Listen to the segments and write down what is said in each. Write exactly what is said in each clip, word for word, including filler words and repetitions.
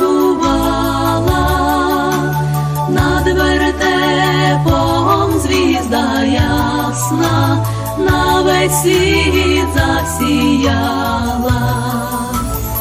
бувала, над вертепом звізда ясна, на весь світ засіяла.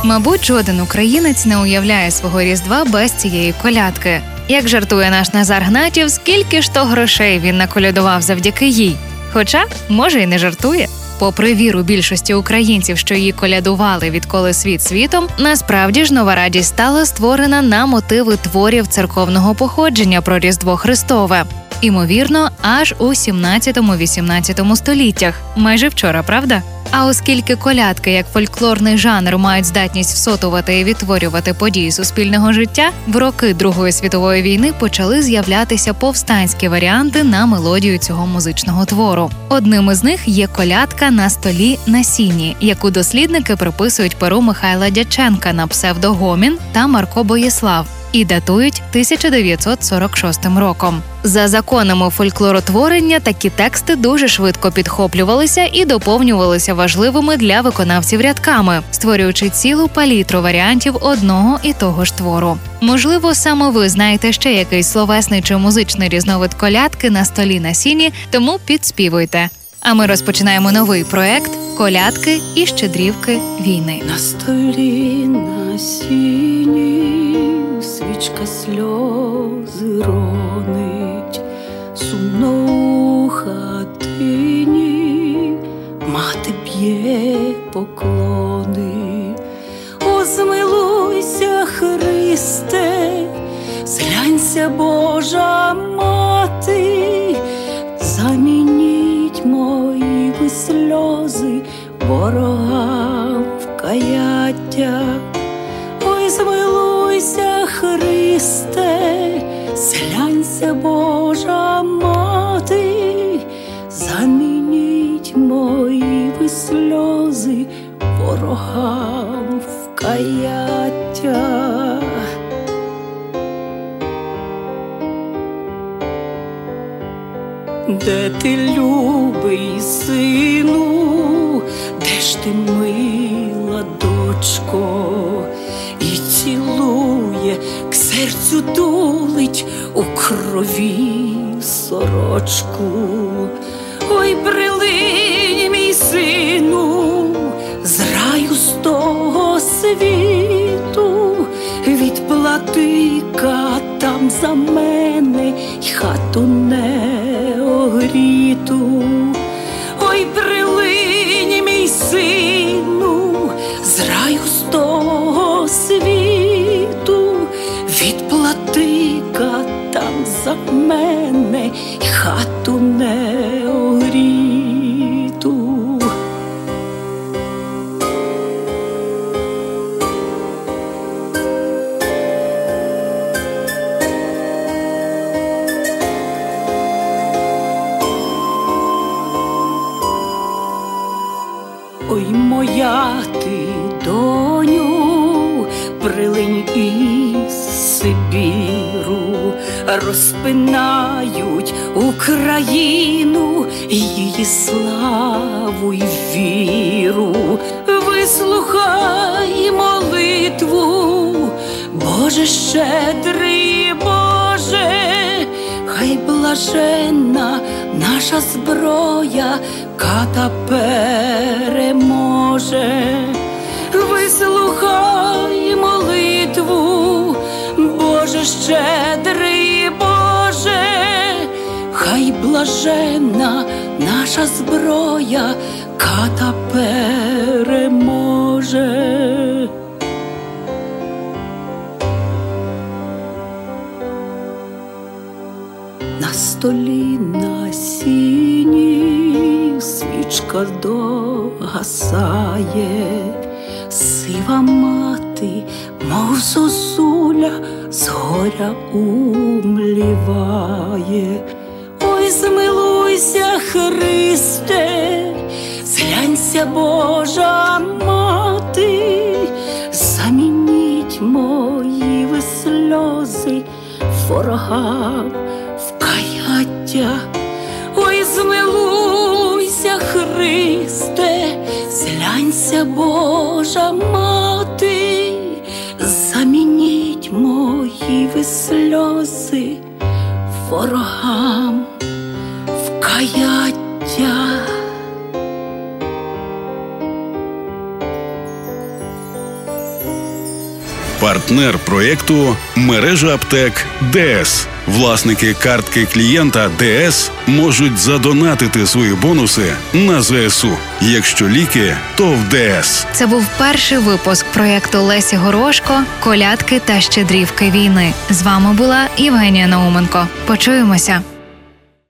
Мабуть, жоден українець не уявляє свого Різдва без цієї колядки. Як жартує наш Назар Гнатів, скільки ж то грошей він наколядував завдяки їй. Хоча, може, і не жартує. Попри віру більшості українців, що її колядували відколи світ світом, насправді ж нова радість стала створена на мотиви творів церковного походження про Різдво Христове. Імовірно, аж у сімнадцятому-вісімнадцятому століттях. Майже вчора, правда? А оскільки колядки як фольклорний жанр мають здатність всотувати і відтворювати події суспільного життя, в роки Другої світової війни почали з'являтися повстанські варіанти на мелодію цього музичного твору. Одним із них є колядка «На столі на сіні», яку дослідники приписують перу Михайла Дяченка на псевдогомін та Марко Боєслав і датують тисяча дев'ятсот сорок шостим роком. За законами фольклоротворення такі тексти дуже швидко підхоплювалися і доповнювалися важливими для виконавців рядками, створюючи цілу палітру варіантів одного і того ж твору. Можливо, саме ви знаєте ще якийсь словесний чи музичний різновид колядки «На столі на сіні», тому підспівуйте. А ми розпочинаємо новий проект «Колядки і щедрівки війни». На столі на сіні свічка сльози ронить, сумно у хатині мати б'є поклони. О, змилуйся, Христе, зглянься, Божа мати, замініть мої ви сльози ворогам в каяття. Ой, змилуйся, Христе, зглянься, Божа мати, замініть мої ви сльози ворогам в каяття. Де ти, любий сину, де ж ти, мила дочко, і цілує, к серцю тулить у крові сорочку. Ой, прилинь, мій сину, з раю, з того світу, відплати катам за мене й хату не огріту. Ой, прилинь, мій сину, з раю, з того світу, відплати катам за мене й хату не огріту. Ой, моя ти, доню, прилинь із Сибіру, розпинають Україну, її славу й віру. Вислухай молитву, Боже щедрий, Боже, хай блаженна наша зброя ката переможе. Вислухай молитву, Боже щедрий, Боже, хай блаженна наша зброя ката переможе. На столі на сіні свічка догасає, сива мати, мов зозуля, з горя умліває. Ой, змилуйся, Христе, зглянься, Божа мати, замініть мої сльози ворогам в каяття. Ой, змилуйся, Христе, зглянься, Божа мати, замініть мої ви сльози ворогам в каяття. Партнер проєкту «Мережа аптек ДС». Власники картки клієнта ДС можуть задонатити свої бонуси на ЗСУ. Якщо ліки, то в ДС. Це був перший випуск проєкту Лесі Горошко «Колядки та щедрівки війни». З вами була Євгенія Науменко. Почуємося.